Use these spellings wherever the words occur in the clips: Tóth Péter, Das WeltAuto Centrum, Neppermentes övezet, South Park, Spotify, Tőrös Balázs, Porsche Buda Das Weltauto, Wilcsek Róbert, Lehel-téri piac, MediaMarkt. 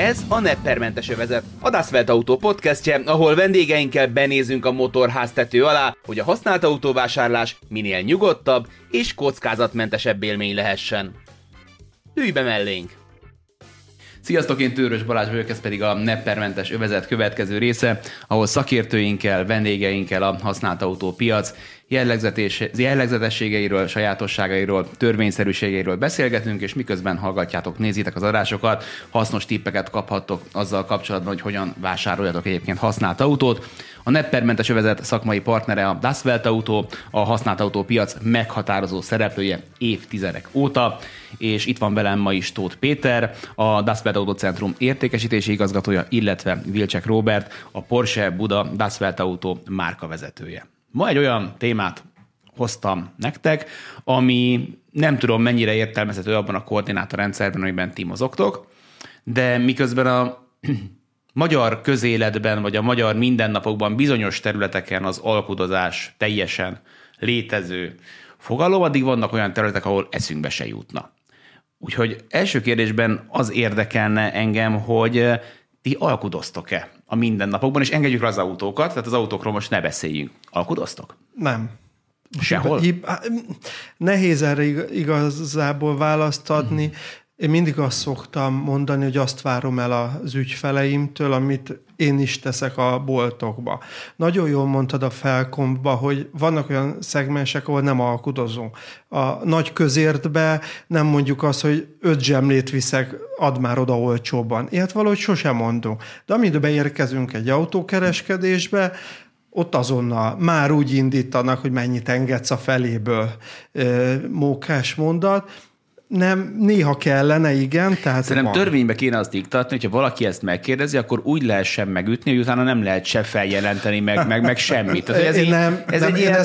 Ez a Neppermentes övezet, a Das WeltAuto podcastje, ahol vendégeinkkel benézünk a motorháztető alá, hogy a használt autóvásárlás minél nyugodtabb és kockázatmentesebb élmény lehessen. Ülj be mellénk! Sziasztok, én Tőrös Balázs vagyok, ez pedig a Neppermentes övezet következő része, ahol szakértőinkkel, vendégeinkkel a használt autópiac jellegzetességeiről, sajátosságairól, törvényszerűségeiről beszélgetünk, és miközben hallgatjátok, nézitek az adásokat, hasznos tippeket kaphattok azzal kapcsolatban, hogy hogyan vásároljatok egyébként használt autót. A Neppermentes övezet szakmai partnere a Das WeltAuto, a használt autópiac meghatározó szereplője évtizedek óta, és itt van velem ma is Tóth Péter, a Das WeltAuto Centrum értékesítési igazgatója, illetve Wilcsek Róbert, a Porsche Buda Das WeltAuto márkavezetője. Ma egy olyan témát hoztam nektek, ami nem tudom mennyire értelmezhető abban a koordinátorrendszerben, amiben ti mozogtok, de miközben a magyar közéletben, vagy a magyar mindennapokban bizonyos területeken az alkudozás teljesen létező fogalom, addig vannak olyan területek, ahol eszünkbe se jutna. Úgyhogy első kérdésben az érdekelne engem, hogy ti alkudoztok-e a mindennapokban, és engedjük rá az autókat, tehát az autókról most ne beszéljünk. Alkudoztok? Nem. Sehol? Nehéz erre igazából választ adni. Én mindig azt szoktam mondani, hogy azt várom el az ügyfeleimtől, amit én is teszek a boltokba. Nagyon jól mondtad a felkombba, hogy vannak olyan szegmensek, ahol nem alkudozunk. A nagy közértbe nem mondjuk azt, hogy 5 zsemlét viszek, add már oda olcsóbban. Ilyet valahogy sosem mondunk. De amint beérkezünk egy autókereskedésbe, ott azonnal már úgy indítanak, hogy mennyit engedsz a feléből mókás mondat. Nem, néha kellene, igen. Tehát szerintem törvénybe kéne azt iktatni, hogyha valaki ezt megkérdezi, akkor úgy lehessen megütni, hogy utána nem lehet se feljelenteni, meg semmit. Tehát, ez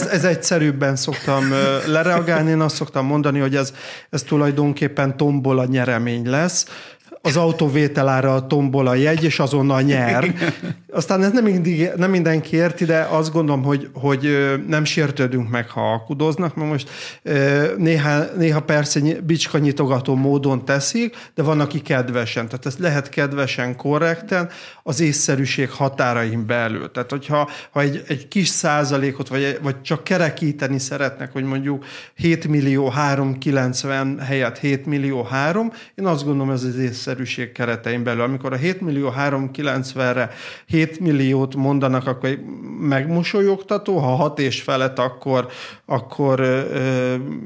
ez egyszerűbben szoktam lereagálni. Én azt szoktam mondani, hogy ez tulajdonképpen tombola nyeremény lesz. Az autóvételára a tombola jegy, és azonnal nyer. Aztán ez nem mindenki érti, de azt gondolom, hogy nem sértődünk meg, ha alkudoznak, mert most néha persze bicskanyitogató módon teszik, de van, aki kedvesen. Tehát ez lehet kedvesen, korrekten, az észszerűség határain belül. Tehát hogyha egy kis százalékot, vagy csak kerekíteni szeretnek, hogy mondjuk 7.390.000 helyett 7.300.000, én azt gondolom, ez az észszerűség keretein belül. Amikor a 7.390.000-re 7 milliót mondanak, akkor megmosolyogtató, ha 6 és felett, akkor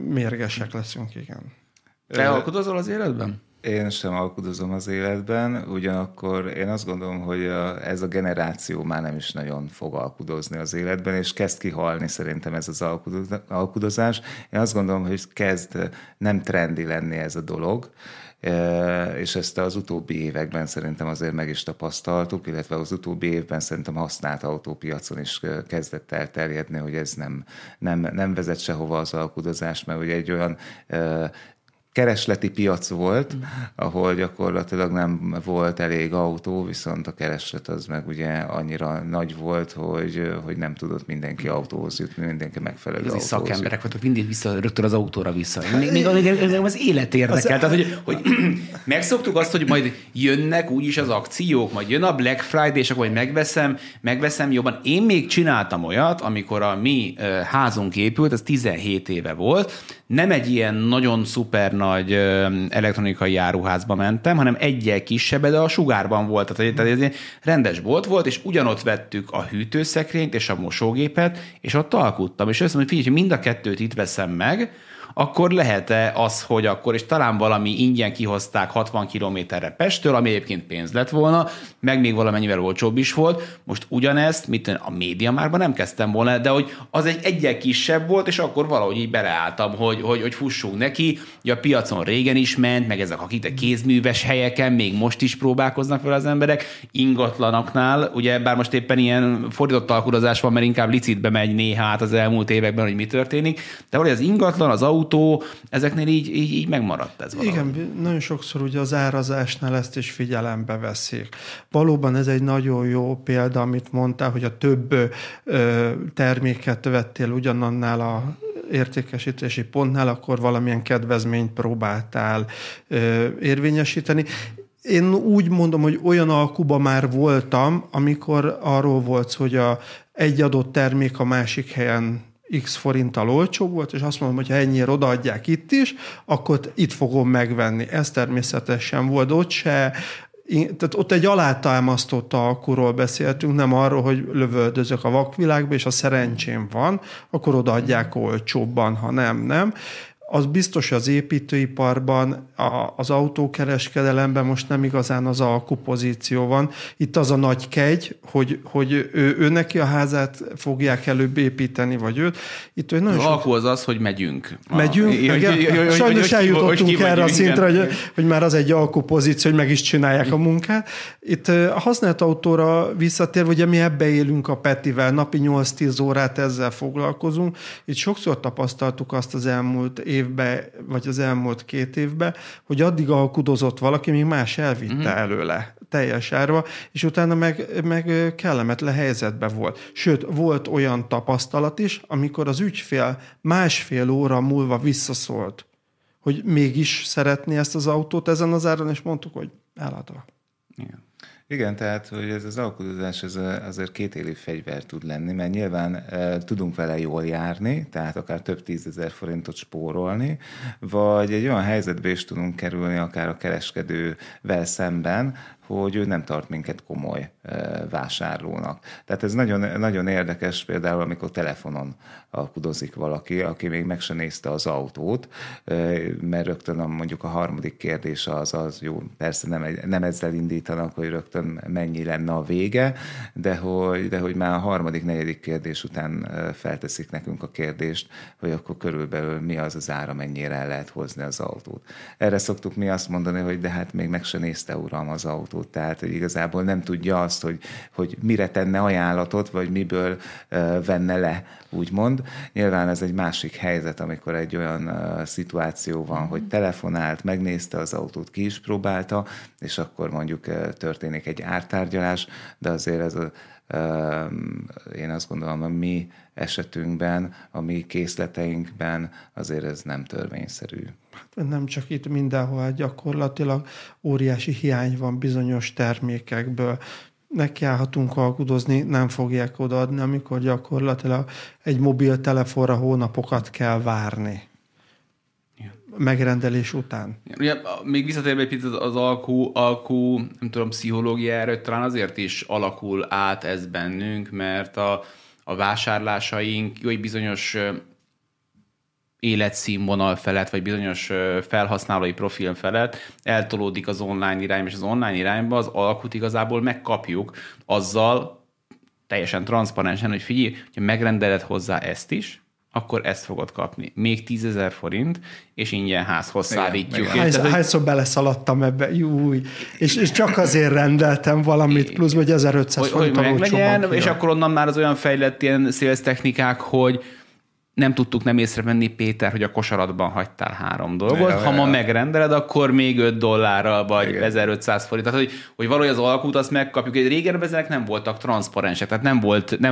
mérgesek leszünk, igen. Te alkudozol az életben? Én sem alkudozom az életben, ugyanakkor én azt gondolom, hogy ez a generáció már nem is nagyon fog alkudozni az életben, és kezd kihalni szerintem ez az alkudozás. Én azt gondolom, hogy kezd nem trendi lenni ez a dolog, és ezt az utóbbi években szerintem azért meg is tapasztaltuk, illetve az utóbbi évben szerintem használt autópiacon is kezdett el terjedni, hogy ez nem vezet sehova az alkudozás, mert ugye egy olyan keresleti piac volt, ahol gyakorlatilag nem volt elég autó, viszont a kereslet az meg ugye annyira nagy volt, hogy nem tudott mindenki autóhoz jutni, mindenki megfelelő autóhoz. Ez szakemberek voltak, mindig rögtön az autóra vissza. Még az élet érdekel. Tehát, hogy megszoktuk azt, hogy majd jönnek úgyis az akciók, majd jön a Black Friday, és akkor megveszem jobban. Én még csináltam olyat, amikor a mi házunk épült, ez 17 éve volt, nem egy ilyen nagyon szuper nagy elektronikai áruházba mentem, hanem egyel kisebb, de a Sugárban volt. Tehát ez egy rendes bolt volt, és ugyanott vettük a hűtőszekrényt és a mosógépet, és ott alkudtam. És azt mondom, hogy figyelj, mind a kettőt itt veszem meg, akkor lehet-e az, hogy akkor, és talán valami ingyen kihozták 60 kilométerre Pesttől, ami egyébként pénz lett volna, meg még valamennyivel olcsóbb is volt. Most ugyanezt, a MediaMarktban nem kezdtem volna, de hogy az egyel kisebb volt, és akkor valahogy így beleálltam, hogy fussunk neki. Ugye a piacon régen is ment, meg ezek akik kézműves helyeken még most is próbálkoznak vele az emberek, ingatlanaknál, ugye bár most éppen ilyen fordított alkudozás van, mert inkább licitbe megy néha az elmúlt években, hogy mi történik, de hogy az ingatlan, az autó, ezeknél így megmaradt ez valahogy. Igen, nagyon sokszor ugye az árazásnál ezt is figyelembe veszik. Valóban ez egy nagyon jó példa, amit mondtál, hogy a több terméket vettél ugyanannál a értékesítési pontnál, akkor valamilyen kedvezményt próbáltál érvényesíteni. Én úgy mondom, hogy olyan alkuba már voltam, amikor arról volt, hogy egy adott termék a másik helyen x forinttal olcsóbb volt, és azt mondom, hogy ha ennyire odaadják itt is, akkor itt fogom megvenni. Ez természetesen volt ott se. Tehát ott egy alátámasztott alkuról beszéltünk, nem arról, hogy lövöldözök a vakvilágba, és a szerencsém van, akkor odaadják olcsóbban, ha nem. Az biztos, hogy az építőiparban, az autókereskedelemben most nem igazán az alkupozíció van. Itt az a nagy kegy, hogy ő neki a házát fogják előbb építeni, vagy őt. Itt az alku az, hogy megyünk. Sajnos eljutottunk erre a szintre, hogy már az egy alkupozíció, hogy meg is csinálják a munkát. Itt a használt autóra visszatérve, ugye mi ebbe élünk a Petivel, napi 8-10 órát ezzel foglalkozunk. Itt sokszor tapasztaltuk azt az elmúlt évbe, vagy az elmúlt 2 évben, hogy addig alkudozott valaki, még más elvitte előle teljes árva, és utána meg kellemetlen helyzetben volt. Sőt, volt olyan tapasztalat is, amikor az ügyfél másfél óra múlva visszaszólt, hogy mégis szeretné ezt az autót ezen az áron, és mondtuk, hogy eladva. Igen, tehát hogy ez az alkudozás ez azért kétélű fegyver tud lenni, mert nyilván tudunk vele jól járni, tehát akár több 10 000 forintot spórolni, vagy egy olyan helyzetbe is tudunk kerülni akár a kereskedővel szemben, hogy ő nem tart minket komoly vásárlónak. Tehát ez nagyon, nagyon érdekes például, amikor telefonon alkudozik valaki, aki még meg se nézte az autót, mert rögtön mondjuk a harmadik kérdés az jó, persze nem ezzel indítanak, hogy rögtön mennyi lenne a vége, de hogy már a harmadik, negyedik kérdés után felteszik nekünk a kérdést, hogy akkor körülbelül mi az ára, mennyire el lehet hozni az autót. Erre szoktuk mi azt mondani, hogy de hát még meg se nézte uram az autót. Tehát, hogy igazából nem tudja azt, hogy mire tenne ajánlatot, vagy miből venne le, úgymond. Nyilván ez egy másik helyzet, amikor egy olyan szituáció van, hogy telefonált, megnézte az autót, ki is próbálta, és akkor mondjuk történik egy ártárgyalás, de azért ez én azt gondolom, a mi esetünkben, a mi készleteinkben azért ez nem törvényszerű. Hát nem csak itt, mindenhol gyakorlatilag óriási hiány van bizonyos termékekből. Nekiállhatunk alkudozni, nem fogják odaadni, amikor gyakorlatilag egy mobiltelefonra hónapokat kell várni. Megrendelés után. Ja, még visszatérve egy picit az alkú, nem tudom, pszichológiára, talán azért is alakul át ez bennünk, mert a vásárlásaink jó, egy bizonyos életszínvonal felett, vagy bizonyos felhasználói profil felett eltolódik az online irányba, és az online irányba az alkut igazából megkapjuk azzal teljesen transzparensen, hogy figyelj, hogyha megrendeled hozzá ezt is, akkor ezt fogod kapni. Még 10 000 forint, és ingyen házhoz szállítjuk. Hányszor beleszaladtam ebbe, júj, és csak azért rendeltem valamit plusz, vagy 1500 forint alócsóban. És akkor onnan már az olyan fejlett ilyen sales technikák, hogy nem tudtuk nem észrevenni, Péter, hogy a kosaratban hagytál 3 dolgot. Ha ma megrendeled, akkor még $5 vagy 1500 forint. Tehát, hogy valahogy az alkut azt megkapjuk. Régen ezek nem voltak transzparensek, tehát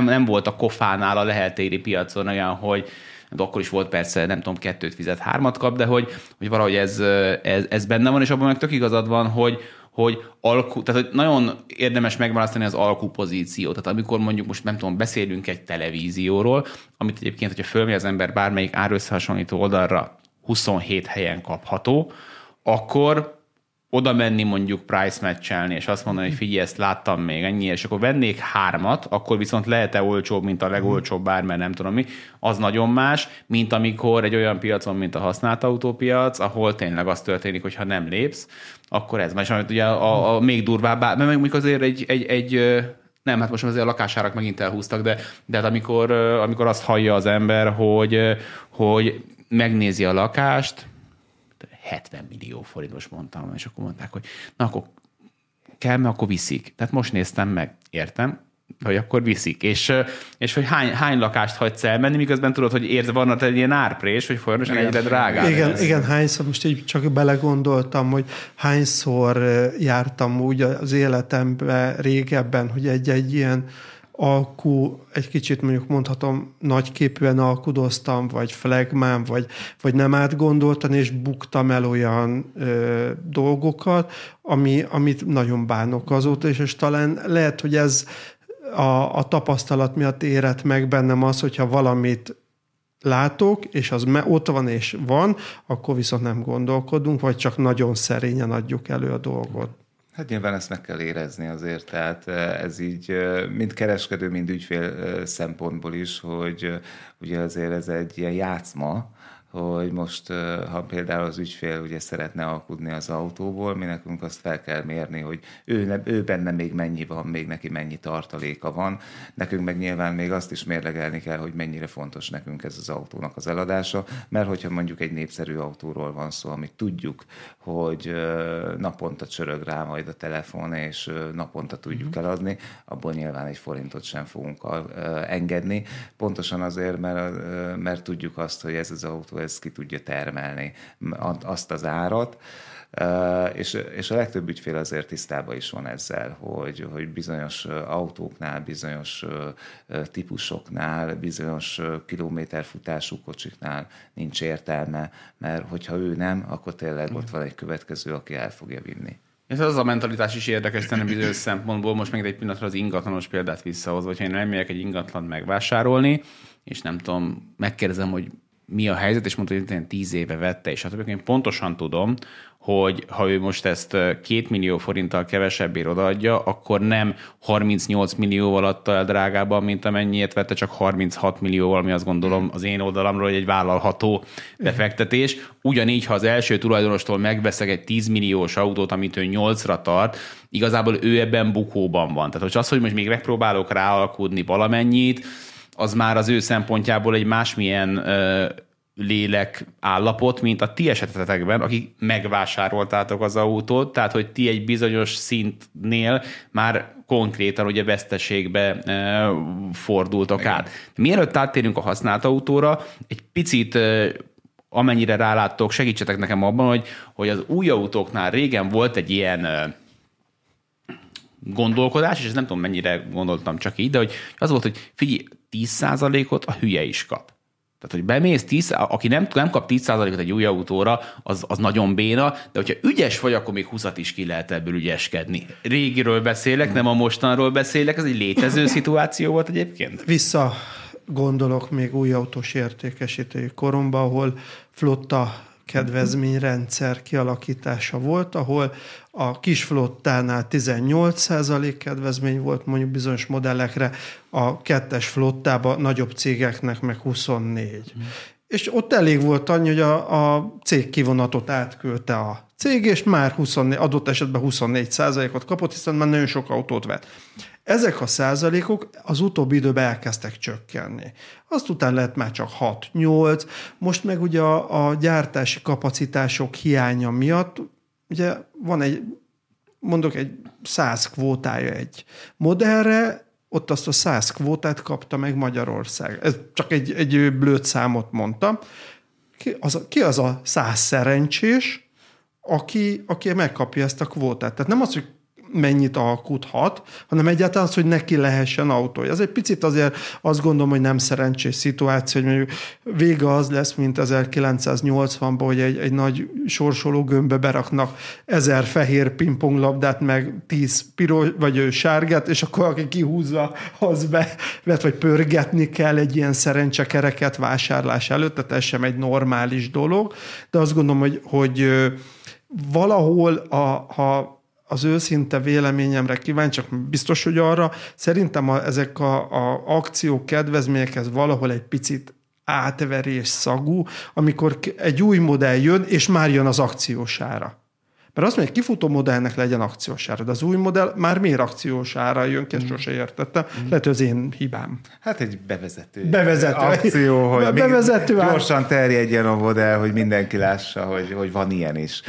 nem volt a kofánál a Lehel-téri piacon olyan, hogy akkor is volt persze, nem tudom, 2-t fizet, 3-at kap, de hogy valahogy ez benne van, és abban meg tök igazad van, hogy nagyon érdemes megválasztani az alkupozíciót. Tehát amikor mondjuk most, nem tudom, beszélünk egy televízióról, amit egyébként, hogyha fölmegy az ember bármelyik árösszehasonlító oldalra 27 helyen kapható, akkor oda menni mondjuk price match-elni, és azt mondani, hogy figyelj, ezt láttam még ennyi, és akkor vennék 3, akkor viszont lehet-e olcsóbb, mint a legolcsóbb bármely, nem tudom mi, az nagyon más, mint amikor egy olyan piacon, mint a használt autópiac, ahol tényleg az történik, hogyha nem lépsz, akkor ez. És ugye a még durvább, mert mondjuk azért egy nem, hát most azért a lakásárak megint elhúztak, de hát amikor azt hallja az ember, hogy megnézi a lakást, 70 millió forint, most mondtam, és akkor mondták, hogy na akkor kell, mert akkor viszik. Tehát most néztem meg, értem, hogy akkor viszik. És hogy hány lakást hagysz elmenni, miközben tudod, hogy van egy ilyen árprés, hogy folyamatosan egyre drágább. Igen, hányszor, most így csak belegondoltam, hogy hányszor jártam úgy az életemben régebben, hogy egy ilyen egy kicsit mondjuk mondhatom nagyképűen alkudoztam, vagy flegmám, vagy nem átgondoltan, és buktam el olyan dolgokat, amit nagyon bánok azóta, és talán lehet, hogy ez a tapasztalat miatt érett meg bennem az, hogyha valamit látok, és az ott van és van, akkor viszont nem gondolkodunk, vagy csak nagyon szerényen adjuk elő a dolgot. Hát nyilván ezt meg kell érezni azért, tehát ez így mind kereskedő, mind ügyfél szempontból is, hogy ugye azért ez egy ilyen játszma, hogy most, ha például az ügyfél ugye szeretne alkudni az autóból, mi nekünk azt fel kell mérni, hogy ő benne még mennyi van, még neki mennyi tartaléka van. Nekünk meg nyilván még azt is mérlegelni kell, hogy mennyire fontos nekünk ez az autónak az eladása, mert hogyha mondjuk egy népszerű autóról van szó, amit tudjuk, hogy naponta csörög rá majd a telefon, és naponta tudjuk eladni, abból nyilván egy forintot sem fogunk engedni. Pontosan azért, mert tudjuk azt, hogy ez az autó ezt ki tudja termelni, azt az árat, és a legtöbb ügyfél azért tisztában is van ezzel, hogy bizonyos autóknál, bizonyos típusoknál, bizonyos kilométerfutású kocsiknál nincs értelme, mert hogyha ő nem, akkor tényleg ott van egy következő, aki el fogja vinni. Ez az a mentalitás is érdekes tenni bizonyos szempontból, most meg egy pillanatra az ingatlanos példát visszahozva, hogyha én elmegyek egy ingatlant megvásárolni, és nem tudom, megkérdezem, hogy mi a helyzet, és mondta, hogy 10 éve vette, és stb. Én pontosan tudom, hogy ha ő most ezt 2 millió forinttal kevesebbért odaadja, akkor nem 38 millióval adta el drágában, mint amennyiért vette, csak 36 millióval, ami azt gondolom az én oldalamról, hogy egy vállalható befektetés. Ugyanígy, ha az első tulajdonostól megveszek egy 10 milliós autót, amit ő 8-ra tart, igazából ő ebben bukóban van. Tehát az, hogy most még megpróbálok ráalkudni valamennyit, az már az ő szempontjából egy másmilyen lélek állapot, mint a ti esetetekben, akik megvásároltátok az autót, tehát hogy ti egy bizonyos szintnél már konkrétan ugye veszteségbe fordultak át. Mielőtt áttérünk a használt autóra, egy picit amennyire ráláttok, segítsetek nekem abban, hogy az új autóknál régen volt egy ilyen gondolkodás, és ezt nem tudom mennyire gondoltam csak így, de hogy az volt, hogy figyelj, 10%-ot a hülye is kap. Tehát, hogy bemész, aki nem kap 10%-ot egy új autóra, az nagyon béna, de hogyha ügyes vagy, akkor még 20-at is ki lehet ebből ügyeskedni. Régiről beszélek, nem a mostanról beszélek, ez egy létező szituáció volt egyébként. Vissza gondolok még új autós értékesítői koromba, ahol flotta kedvezményrendszer kialakítása volt, ahol a kisflottánál 18% kedvezmény volt mondjuk bizonyos modellekre, a 2-es flottában nagyobb cégeknek meg 24. És ott elég volt annyi, hogy a cég kivonatot átküldte a cég, és már 24, adott esetben 24%-ot kapott, hiszen már nagyon sok autót vett. Ezek a százalékok az utóbbi időben elkezdtek csökkenni. Azt után lett már csak 6-8, most meg ugye a gyártási kapacitások hiánya miatt, ugye van egy, mondok egy 100 kvótája egy modellre, ott azt a 100 kvótát kapta meg Magyarország. Ez csak egy blöd számot mondtam. Ki az a 100 szerencsés, aki megkapja ezt a kvótát? Tehát nem az, hogy mennyit alkudhat, hanem egyáltalán az, hogy neki lehessen autója. Ez egy picit azért azt gondolom, hogy nem szerencsés szituáció, hogy mondjuk vége az lesz, mint 1980-ban, hogy egy nagy sorsoló gömbbe beraknak 1000 fehér pingponglabdát, meg 10 piros, vagy sárgát, és akkor aki kihúzza, az bevet, vagy pörgetni kell egy ilyen szerencsekereket vásárlás előtt, tehát ez sem egy normális dolog, de azt gondolom, hogy valahol ha az őszinte véleményemre kíváncsiak, biztos, hogy arra, szerintem ezek a akciók, kedvezmények, ez valahol egy picit átverés szagú, amikor egy új modell jön, és már jön az akciós ára. Mert azt mondja, egy kifutó modellnek legyen akciós ára, de az új modell már miért akciós ára jön, ki ezt sose értettem. Lehet, az én hibám. Hát egy bevezető akció, hogy bevezető gyorsan terjedjen a modell, hogy mindenki lássa, hogy van ilyen is.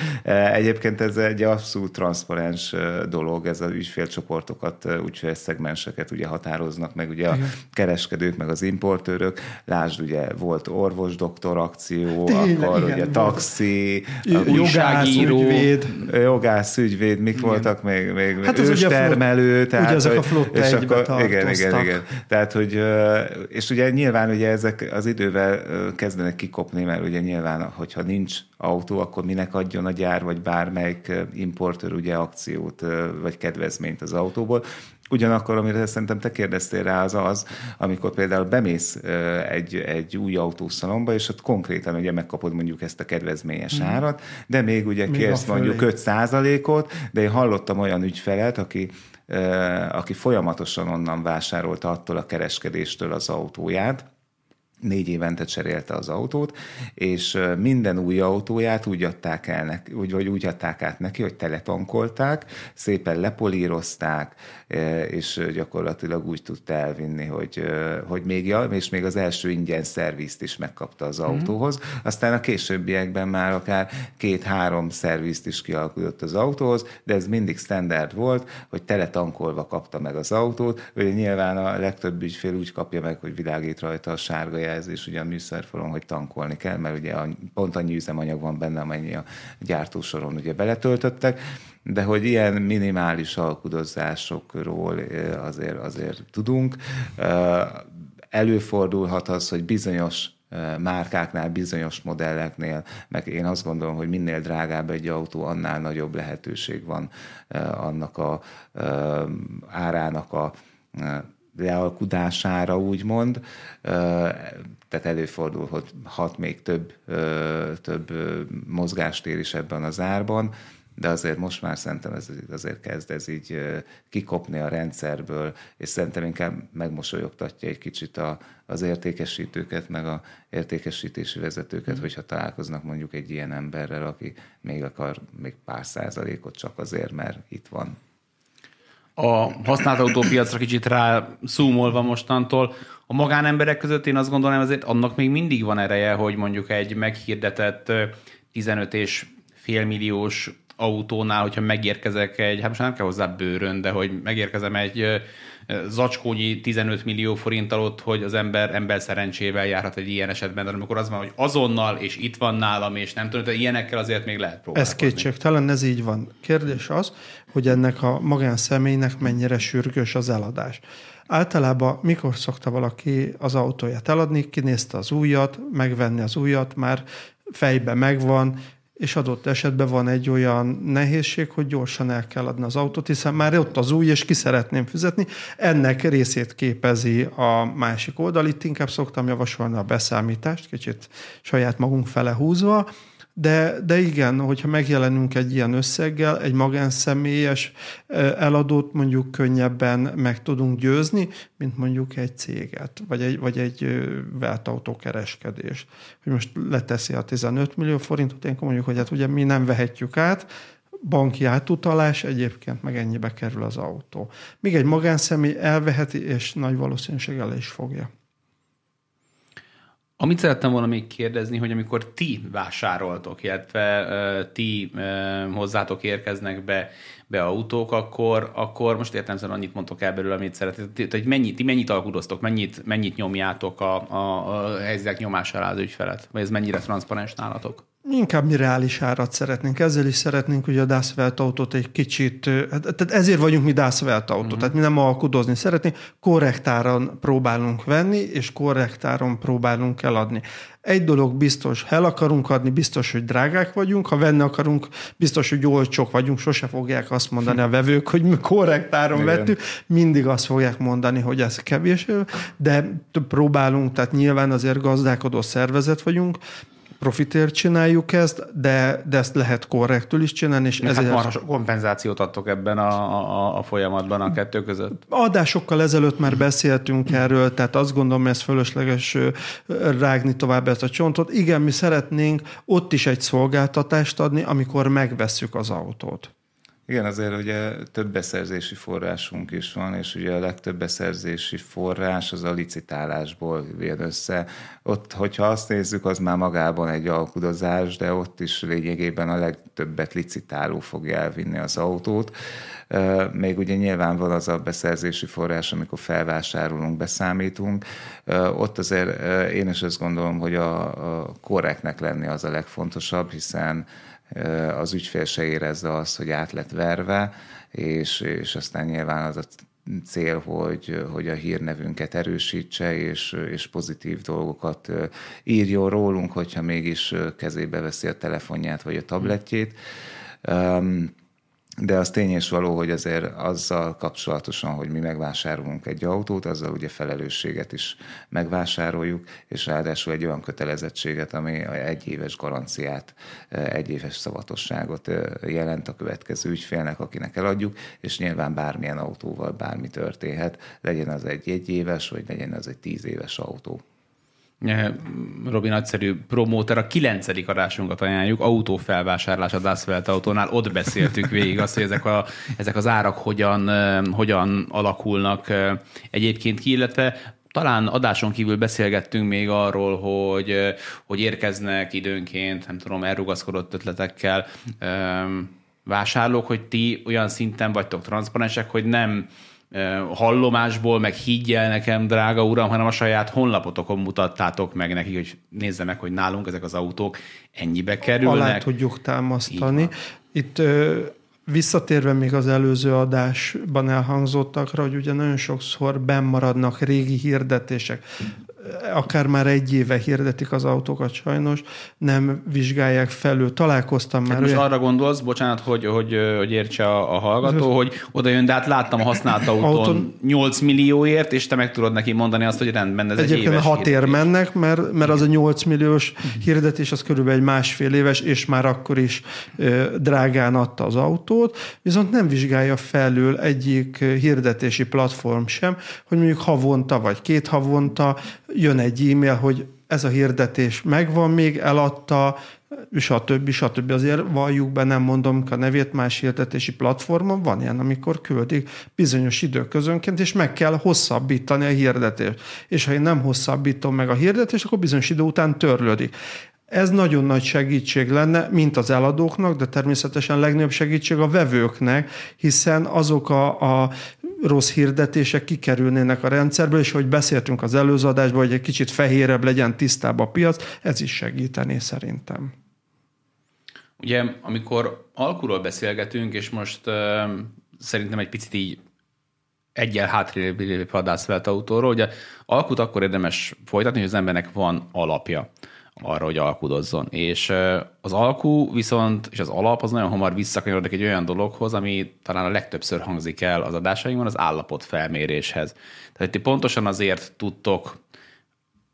Egyébként ez egy abszolút transzparens dolog, ez az ügyfélcsoportokat, ügyfélszegmenseket ugye határoznak, meg ugye a kereskedők, meg az importőrök. Lásd, ugye volt orvos-doktor akció, tényleg, akkor igen, ugye taxi, újságíró, ügyvéd. jogász, ügyvéd, mik voltak még hát őstermelő. Ugye ezek a flotta egybe tartoztak. Igen. Tehát, hogy, és ugye nyilván ugye ezek az idővel kezdenek kikopni, mert ugye nyilván, hogyha nincs autó, akkor minek adjon a gyár, vagy bármelyik importőr ugye akciót, vagy kedvezményt az autóból. Ugyanakkor, amire szerintem te kérdeztél rá, az az, amikor például bemész egy új autószalomba, és ott konkrétan ugye megkapod mondjuk ezt a kedvezményes árat, de még ugye kérsz mondjuk 5%-ot, de én hallottam olyan ügyfelet, aki folyamatosan onnan vásárolta attól a kereskedéstől az autóját, 4 évente cserélte az autót, és minden új autóját úgy adták át neki, hogy teletankolták, szépen lepolírozták, és gyakorlatilag úgy tudta elvinni, hogy még az első ingyen szervizt is megkapta az autóhoz. Aztán a későbbiekben már akár 2-3 szervizt is kialkudott az autóhoz, de ez mindig standard volt, hogy teletankolva kapta meg az autót, ugye nyilván a legtöbb ügyfél úgy kapja meg, hogy világít rajta a sárga jelzés, ugye a műszerfalon, hogy tankolni kell, mert ugye pont annyi üzemanyag van benne, amennyi a gyártósoron ugye beletöltöttek, de hogy ilyen minimális alkudozásokról azért tudunk. Előfordulhat az, hogy bizonyos márkáknál, bizonyos modelleknél, meg én azt gondolom, hogy minél drágább egy autó, annál nagyobb lehetőség van annak a árának a lealkudására, úgymond, tehát előfordul, hogy hat még több mozgástér is ebben az árban, de azért most már szerintem ez azért kezd ez így kikopni a rendszerből, és szerintem inkább megmosolyogtatja egy kicsit az értékesítőket, meg a értékesítési vezetőket, hogyha találkoznak mondjuk egy ilyen emberrel, aki még akar még pár százalékot csak azért, mert itt van. A használt autópiacra kicsit rá zoomolva mostantól, a magánemberek között én azt gondolom, azért annak még mindig van ereje, hogy mondjuk egy meghirdetett 15,5 milliós autónál, hogyha megérkezek egy, hát most nem kell hozzá bőrön, de hogy megérkezem egy zacskónyi 15 millió forinttal ott, hogy az ember szerencsével járhat egy ilyen esetben, de amikor az van, hogy azonnal, és itt van nálam, és nem tudom, de ilyenekkel azért még lehet próbálkozni. Ez kétségtelen, ez így van. Kérdés az, hogy ennek a magánszemélynek mennyire sürgős az eladás. Általában mikor szokta valaki az autóját eladni, kinézte az újat, megvenni az újat, már fejbe megvan, és adott esetben van egy olyan nehézség, hogy gyorsan el kell adni az autót, hiszen már ott az új, és ki szeretném fizetni. Ennek részét képezi a másik oldal. Itt inkább szoktam javasolni a beszámítást, kicsit saját magunk fele húzva, de igen, hogyha megjelenünk egy ilyen összeggel, egy magánszemélyes eladót mondjuk könnyebben meg tudunk győzni, mint mondjuk egy céget, vagy egy weltautókereskedés. Hogy most leteszi a 15 millió forintot, én mondjuk, hogy hát ugye mi nem vehetjük át, banki átutalás, egyébként meg ennyibe kerül az autó. Míg egy magánszemély elveheti, és nagy valószínűséggel is fogja. Amit szerettem volna még kérdezni, hogy amikor ti vásároltok, illetve ti hozzátok érkeznek be autók, akkor most értelemszerűen annyit mondtok el belőle, amit szeretnétek, hogy mennyit alkudoztok, mennyit nyomjátok a helyzetek nyomására az ügyfelet, vagy ez mennyire transzparens nálatok? Inkább mi reális árat szeretnénk. Ezzel is szeretnénk ugye a Das WeltAutót egy kicsit, tehát ezért vagyunk mi Das WeltAuto, tehát mi nem alkudozni szeretnénk, korrekt áron próbálunk venni, és korrekt áron próbálunk eladni. Egy dolog biztos, ha el akarunk adni, biztos, hogy drágák vagyunk, ha venni akarunk, biztos, hogy olcsók vagyunk, sose fogják azt mondani a vevők, hogy mi korrekt áron vettük, mindig azt fogják mondani, hogy ez kevés, de próbálunk, tehát nyilván azért gazdálkodó szervezet vagyunk, profitért csináljuk ezt, de ezt lehet korrektül is csinálni. És ezért hát kompenzációt adtok ebben a folyamatban a kettő között? Adásokkal ezelőtt már beszéltünk erről, tehát azt gondolom, ez fölösleges rágni tovább ezt a csontot. Igen, mi szeretnénk ott is egy szolgáltatást adni, amikor megvesszük az autót. Igen, azért ugye több beszerzési forrásunk is van, és ugye a legtöbb beszerzési forrás az a licitálásból jön össze. Ott, hogyha azt nézzük, az már magában egy alkudozás, de ott is lényegében a legtöbbet licitáló fogja elvinni az autót. Még ugye nyilván van az a beszerzési forrás, amikor felvásárolunk, beszámítunk. Ott azért én is azt gondolom, hogy a korrektnek lenni az a legfontosabb, hiszen az ügyfél se érezze azt, hogy át lett verve, és aztán nyilván az a cél, hogy a hírnevünket erősítse, és pozitív dolgokat írjon rólunk, hogyha mégis kezébe veszi a telefonját vagy a tabletjét. De az tény és való, hogy azért azzal kapcsolatosan, hogy mi megvásárolunk egy autót, azzal ugye felelősséget is megvásároljuk, és ráadásul egy olyan kötelezettséget, ami egy éves garanciát, egy éves szavatosságot jelent a következő ügyfélnek, akinek eladjuk, és nyilván bármilyen autóval bármi történhet, legyen az egy éves, vagy legyen az egy 10 éves autó. Robi nagyszerű promóter, a 9. adásunkat ajánljuk, autófelvásárlás a Das WeltAutónál, ott beszéltük végig azt, hogy ezek az árak hogyan alakulnak egyébként ki, illetve talán adáson kívül beszélgettünk még arról, hogy érkeznek időnként, nem tudom, elrugaszkodott ötletekkel vásárlók, hogy ti olyan szinten vagytok transzparensek, hogy nem hallomásból, meg higgyel nekem, drága uram, hanem a saját honlapotokon mutattátok meg nekik, hogy nézze meg, hogy nálunk ezek az autók ennyibe kerülnek. Alá tudjuk támasztani. Itt visszatérve még az előző adásban elhangzottakra, hogy ugye nagyon sokszor bennmaradnak régi hirdetések. Akár már egy éve hirdetik az autókat, sajnos nem vizsgálják felül. Találkoztam már. Most arra gondolsz, bocsánat, hogy értse a hallgató, hogy oda jön, de hát láttam a használt autón 8 millióért, és te meg tudod neki mondani azt, hogy rendben, ez egyébként egy éves hírdetés. Egyébként 6 ér mennek, mert az a 8 milliós hirdetés, az körülbelül egy 1,5 éves, és már akkor is drágán adta az autót, viszont nem vizsgálja felül egyik hirdetési platform sem, hogy mondjuk havonta vagy 2 havonta jön egy e-mail, hogy ez a hirdetés megvan még, eladta, stb. Azért valljuk be, nem mondom a nevét, más hirdetési platformon van ilyen, amikor küldik bizonyos időközönként, és meg kell hosszabbítani a hirdetést. És ha én nem hosszabbítom meg a hirdetést, akkor bizonyos idő után törlődik. Ez nagyon nagy segítség lenne, mint az eladóknak, de természetesen legnagyobb segítség a vevőknek, hiszen azok a rossz hirdetések kikerülnének a rendszerből, és hogy beszéltünk az előző adásban, hogy egy kicsit fehérebb legyen, tisztább a piac, ez is segítené szerintem. Ugye, amikor alkuról beszélgetünk, és most szerintem egy picit így egyel hátrébb a Das WeltAutóról, ugye alkut akkor érdemes folytatni, hogy az embernek van alapja arra, hogy alkudozzon. És az alku viszont, és az alap, az nagyon hamar visszakanyarodik egy olyan dologhoz, ami talán a legtöbbször hangzik el az adásainkban, az állapotfelméréshez. Tehát ti pontosan azért tudtok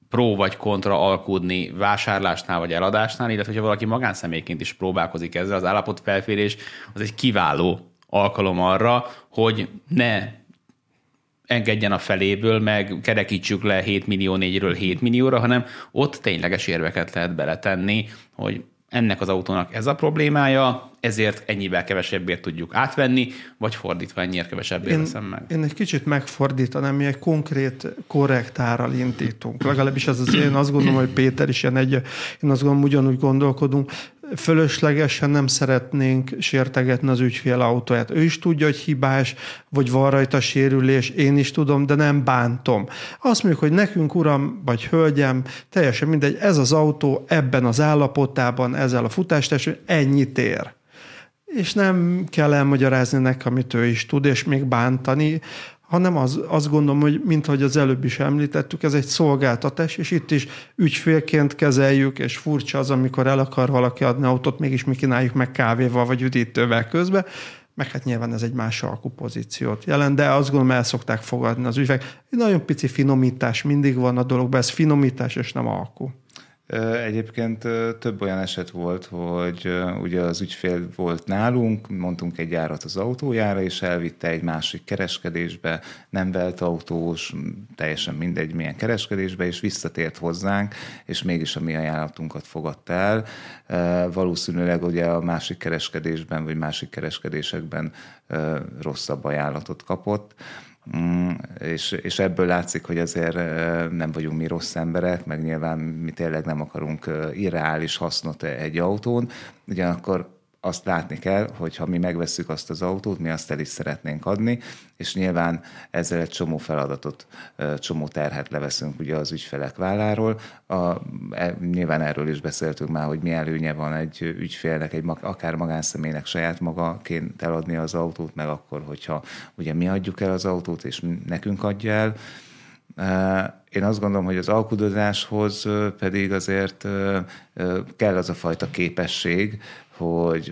pró vagy kontra alkudni vásárlásnál vagy eladásnál, illetve hogyha valaki magánszemélyként is próbálkozik ezzel, az állapotfelmérés az egy kiváló alkalom arra, hogy ne engedjen a feléből, meg kerekítsük le 7 millió 4-ről 7 millióra, hanem ott tényleges érveket lehet beletenni, hogy ennek az autónak ez a problémája, ezért ennyivel kevesebbért tudjuk átvenni, vagy fordítva ennyiért kevesebbért veszem meg. Én egy kicsit megfordítanám, mi egy konkrét, korrekt árral indítunk. Legalábbis ez az én azt gondolom, hogy Péter is ilyen én azt gondolom, ugyanúgy gondolkodunk, fölöslegesen nem szeretnénk sértegetni az ügyfél autóját. Ő is tudja, hogy hibás, vagy van rajta sérülés, én is tudom, de nem bántom. Azt mondjuk, hogy nekünk, uram, vagy hölgyem, teljesen mindegy, ez az autó ebben az állapotában, ezzel a futástestről ennyit ér. És nem kell elmagyarázni neki, amit ő is tud, és még bántani, hanem azt gondolom, hogy mint ahogy az előbb is említettük, ez egy szolgáltatás, és itt is ügyfélként kezeljük, és furcsa az, amikor el akar valaki adni autót, mégis mi kínáljuk meg kávéval vagy üdítővel közben, meg hát nyilván ez egy más alkú pozíciót jelent, de azt gondolom, el szokták fogadni az ügyfelek. Egy nagyon pici finomítás mindig van a dologban, ez finomítás és nem alkú. Egyébként több olyan eset volt, hogy ugye az ügyfél volt nálunk, mondtunk egy árat az autójára, és elvitte egy másik kereskedésbe, nem WeltAutós, teljesen mindegy milyen kereskedésbe, és visszatért hozzánk, és mégis a mi ajánlatunkat fogadta el. Valószínűleg ugye a másik kereskedésben, vagy másik kereskedésekben rosszabb ajánlatot kapott. És ebből látszik, hogy azért nem vagyunk mi rossz emberek, meg nyilván mi tényleg nem akarunk irreális hasznot egy autón, ugyanakkor azt látni kell, hogy ha mi megvesszük azt az autót, mi azt el is szeretnénk adni, és nyilván ezzel egy csomó feladatot, csomó terhet leveszünk ugye az ügyfelek válláról. Nyilván erről is beszéltünk már, hogy mi előnye van egy ügyfélnek, akár magánszemélynek saját magaként eladni az autót, meg akkor, hogyha ugye mi adjuk el az autót, és nekünk adja el. Én azt gondolom, hogy az alkudozáshoz pedig azért kell az a fajta képesség,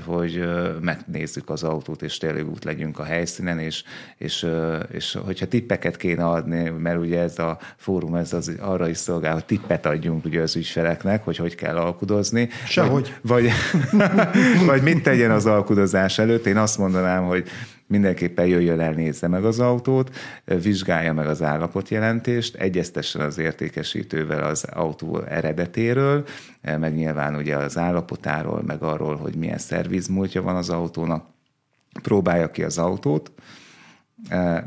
hogy megnézzük az autót, és tényleg út legyünk a helyszínen, és hogyha tippeket kéne adni, mert ugye ez a fórum ez az, arra is szolgál, hogy tippet adjunk ugye az ügyfeleknek, hogy kell alkudozni. Sehogy. Vagy mit tegyen az alkudozás előtt. Én azt mondanám, hogy mindenképpen jöjjön el, nézze meg az autót, vizsgálja meg az állapotjelentést, egyeztessen az értékesítővel az autó eredetéről, meg nyilván ugye az állapotáról, meg arról, hogy milyen szervizmúltja van az autónak. Próbálja ki az autót,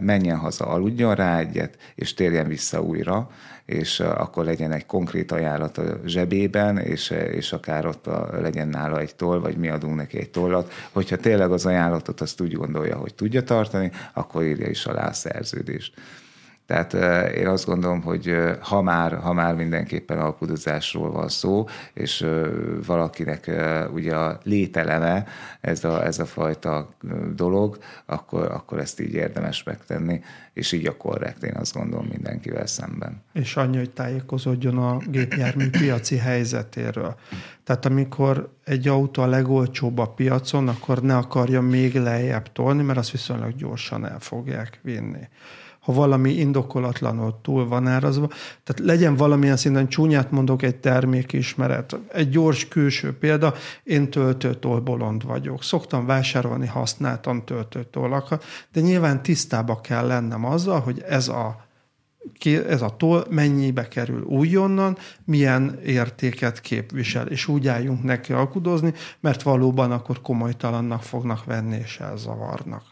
menjen haza, aludjon rá egyet, és térjen vissza újra, és akkor legyen egy konkrét ajánlat a zsebében, és akár ott legyen nála egy toll, vagy mi adunk neki egy tollat. Hogyha tényleg az ajánlatot azt úgy gondolja, hogy tudja tartani, akkor írja is alá a szerződést. Tehát én azt gondolom, hogy ha már mindenképpen alkudozásról van szó, és valakinek ugye a lételeme ez a fajta dolog, akkor ezt így érdemes megtenni, és így a korrekt, én azt gondolom, mindenkivel szemben. És annyi, hogy tájékozódjon a gépjármű piaci helyzetéről. Tehát amikor egy autó a legolcsóbb a piacon, akkor ne akarja még lejjebb tolni, mert azt viszonylag gyorsan el fogják vinni. Ha valami indokolatlanul túl van árazva. Tehát legyen valamilyen szinten, csúnyát mondok, egy termékismeret. Egy gyors külső példa, én töltőtól bolond vagyok. Szoktam vásárolni, használtam töltőtollakat, de nyilván tisztába kell lennem azzal, hogy ez a toll mennyibe kerül újonnan, milyen értéket képvisel, és úgy álljunk neki alkudozni, mert valóban akkor komolytalannak fognak venni, és elzavarnak.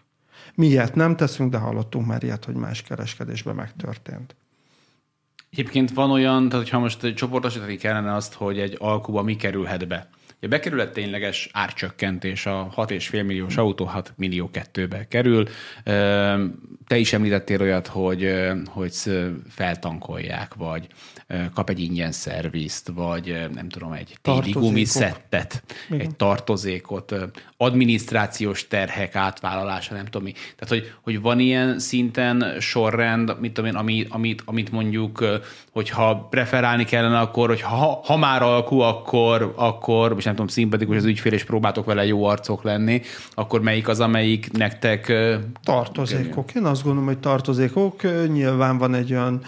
Mi ilyet nem teszünk, de hallottunk már ilyet, hogy más kereskedésben megtörtént. Egyébként van olyan, tehát ha most csoportosítani kellene azt, hogy egy alkuba mi kerülhet be. Ugye bekerülhet tényleges árcsökkentés, a 6,5 milliós autó 6 millió 2-be kerül. Te is említettél olyat, hogy feltankolják, vagy kap egy ingyen szervizt, vagy nem tudom, egy téli gumiszettet, egy tartozékot, adminisztrációs terhek átvállalása, nem tudom mi. Tehát, hogy van ilyen szinten sorrend, mit tudom én, amit mondjuk, hogyha preferálni kellene, akkor, hogy ha már alkú, akkor és nem tudom, szimpatikus az ügyfél, és próbáltok vele jó arcok lenni, akkor melyik az, amelyik nektek... Tartozékok. Én azt gondolom, hogy tartozékok. Nyilván van egy olyan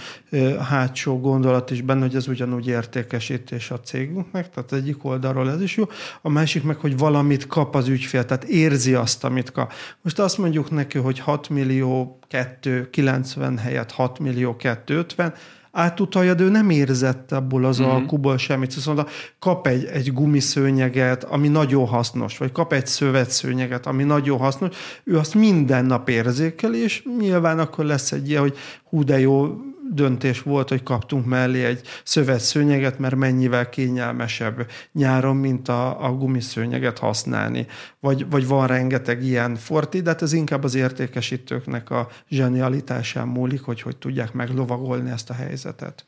hátsó gondolat is benne, hogy ez ugyanúgy értékesítés a cégünknek, tehát az egyik oldalról ez is jó. A másik meg, hogy valamit kap az ügyfél, tehát érzi azt, amit kap. Most azt mondjuk neki, hogy 6,290 helyett 6,250, átutalja, de ő nem érzett abból az alkuból semmit. Szóval kap egy gumiszőnyeget, ami nagyon hasznos, vagy kap egy szövetszőnyeget, ami nagyon hasznos, ő azt minden nap érzékel, és nyilván akkor lesz egy ilyen, hogy hú, de jó döntés volt, hogy kaptunk mellé egy szövetszőnyeget, mert mennyivel kényelmesebb nyáron, mint a gumiszőnyeget használni. Vagy van rengeteg ilyen forti, de hát ez inkább az értékesítőknek a zsenialitásán múlik, hogy tudják meglovagolni ezt a helyzetet.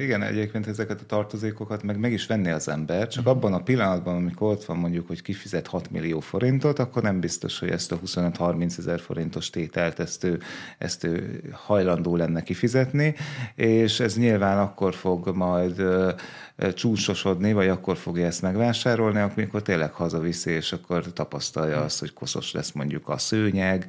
Igen, egyébként ezeket a tartozékokat meg is venné az ember, csak abban a pillanatban, amikor ott van mondjuk, hogy kifizet 6 millió forintot, akkor nem biztos, hogy ezt a 25-30 000 forintos tételt ezt ő hajlandó lenne kifizetni, és ez nyilván akkor fog majd csúsosodni, vagy akkor fogja ezt megvásárolni, amikor tényleg hazaviszi, és akkor tapasztalja azt, hogy koszos lesz mondjuk a szőnyeg,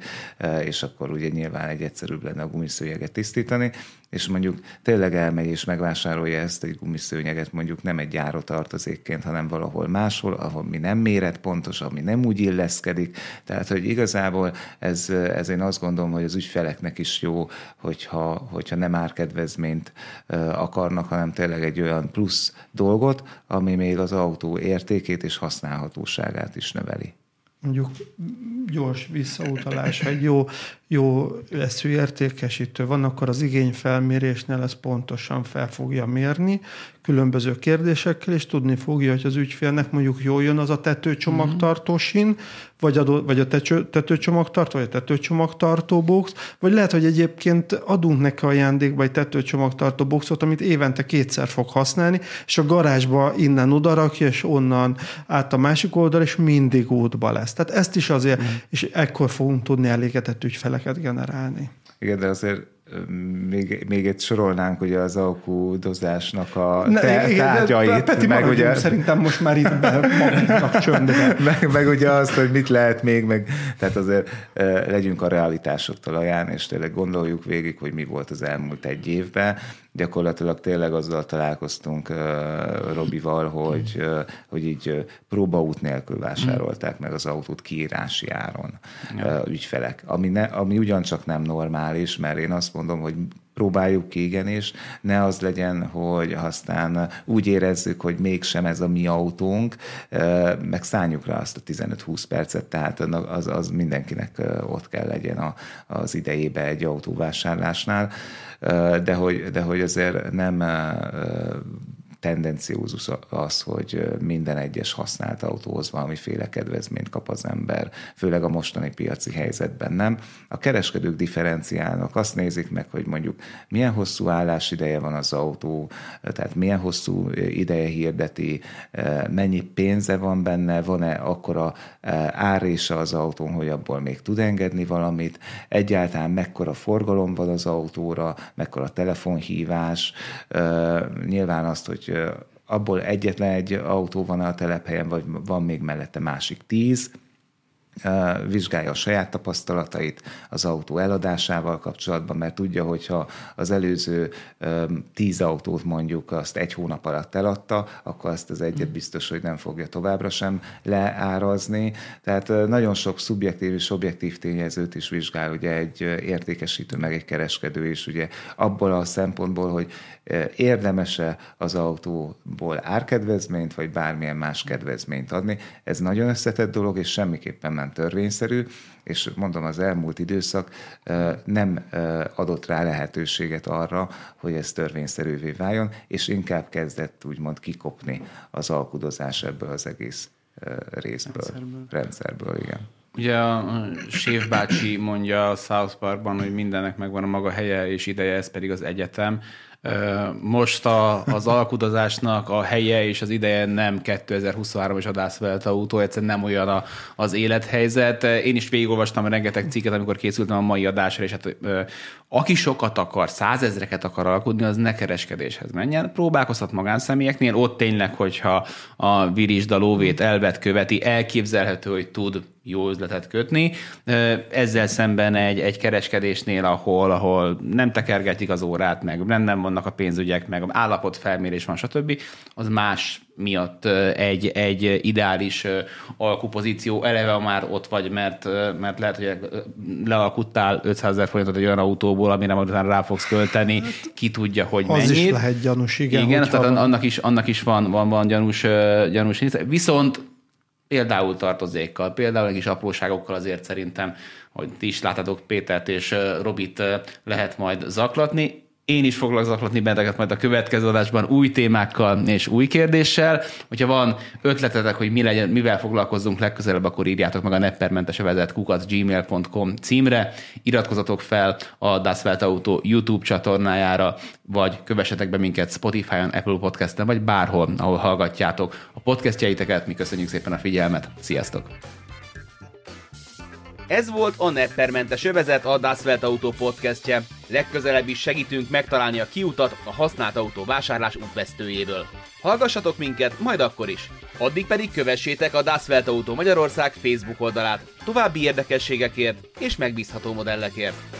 és akkor ugye nyilván egy egyszerűbb lenne a gumiszőnyeget tisztítani, és mondjuk tényleg elmegy és megvásárolja ezt egy gumiszőnyeget, mondjuk nem egy gyárotartozékként, hanem valahol máshol, ahol mi nem méretpontos, ami nem úgy illeszkedik. Tehát, hogy igazából ez én azt gondolom, hogy az ügyfeleknek is jó, hogyha nem árkedvezményt akarnak, hanem tényleg egy olyan plusz dolgot, ami még az autó értékét és használhatóságát is növeli. Mondjuk gyors visszautalás, egy jó eszű értékesítő van, akkor az igényfelmérésnél ez pontosan fel fogja mérni különböző kérdésekkel, és tudni fogja, hogy az ügyfélnek mondjuk jól jön az a tetőcsomagtartó sin, vagy a tetőcsomagtartó, vagy a tetőcsomagtartó box, vagy lehet, hogy egyébként adunk neki ajándékba egy tetőcsomagtartó boxot, amit évente kétszer fog használni, és a garázsba innen odarakja, és onnan át a másik oldal, és mindig útba lesz. Tehát ezt is azért, és ekkor fogunk tudni elégedett ügyfeleket generálni. Igen, de azért még egy sorolnánk ugye az alkudozásnak a tárgyait. Peti, meg ugye szerintem most már itt magunknak csöndben. meg ugye azt, hogy mit lehet még, meg tehát azért legyünk a realitások talaján, és tényleg gondoljuk végig, hogy mi volt az elmúlt egy évben. Gyakorlatilag tényleg azzal találkoztunk Robival, hogy így próbaút nélkül vásárolták meg az autót kiírási áron ügyfelek, ami ugyancsak nem normális, mert én azt mondom, hogy próbáljuk ki, igenis, ne az legyen, hogy aztán úgy érezzük, hogy mégsem ez a mi autónk, meg szálljuk rá azt a 15-20 percet, tehát az mindenkinek ott kell legyen az idejébe egy autóvásárlásnál, de hogy azért nem tendenciózus az, hogy minden egyes használt autóhoz valamiféle kedvezményt kap az ember, főleg a mostani piaci helyzetben nem. A kereskedők differenciálnak, azt nézik meg, hogy mondjuk milyen hosszú állásideje van az autó, tehát milyen hosszú ideje hirdeti, mennyi pénze van benne, van-e akkora árrése az autón, hogy abból még tud engedni valamit, egyáltalán mekkora forgalom van az autóra, mekkora telefonhívás, nyilván azt, hogy abból egyetlen egy autó van a telephelyen, vagy van még mellette másik 10, vizsgálja a saját tapasztalatait az autó eladásával kapcsolatban, mert tudja, hogyha az előző 10 autót mondjuk azt egy hónap alatt eladta, akkor azt az egyet biztos, hogy nem fogja továbbra sem leárazni. Tehát nagyon sok szubjektív és objektív tényezőt is vizsgál ugye egy értékesítő, meg egy kereskedő is ugye abból a szempontból, hogy érdemese az autóból árkedvezményt, vagy bármilyen más kedvezményt adni. Ez nagyon összetett dolog, és semmiképpen nem törvényszerű, és mondom, az elmúlt időszak nem adott rá lehetőséget arra, hogy ez törvényszerűvé váljon, és inkább kezdett úgymond kikopni az alkudozás ebből az egész részből, rendszerből, igen. Ugye a Séf bácsi mondja a South Parkban, hogy mindennek megvan a maga helye és ideje, ez pedig az egyetem. Most az alkudozásnak a helye és az ideje nem 2023-as a Das WeltAuto, egyszerűen nem olyan az élethelyzet. Én is végigolvastam rengeteg cikket, amikor készültem a mai adásra, és hát aki sokat akar, 100 000-eket akar alkudni, az ne kereskedéshez menjen. Próbálkozhat magánszemélyeknél, ott tényleg, hogyha a virizsda lóvét elvet követi, elképzelhető, hogy tud jó üzletet kötni. Ezzel szemben egy kereskedésnél, ahol nem tekergetik az órát, meg nem vannak a pénzügyek, meg állapotfelmérés van, stb. Az más miatt egy ideális alkupozíció. Eleve már ott vagy, mert lehet, hogy lealkudtál 500 000 forintot egy olyan autóból, amire majd utána rá fogsz költeni, ki tudja, hogy mennyit. Az is lehet gyanús, igen tehát annak is van gyanús. Viszont például tartozékkal, például egy kis apróságokkal azért szerintem, hogy ti is láttátok Pétert és Robit, lehet majd zaklatni. Én is foglak zaklatni benneteket majd a következő adásban új témákkal és új kérdéssel. Hogyha van ötletetek, hogy mi legyen, mivel foglalkozzunk legközelebb, akkor írjátok meg a neppermentesovezet@gmail.com címre, iratkozzatok fel a Das WeltAuto YouTube csatornájára, vagy kövessetek be minket Spotify-on, Apple Podcast-en, vagy bárhol, ahol hallgatjátok a podcastjeiteket. Mi köszönjük szépen a figyelmet. Sziasztok! Ez volt a Neppermentes övezet, a Das WeltAuto podcastje. Legközelebb is segítünk megtalálni a kiutat a használt autó vásárlás útvesztőjéből. Hallgassatok minket majd akkor is. Addig pedig kövessétek a Das WeltAuto Magyarország Facebook oldalát további érdekességekért és megbízható modellekért.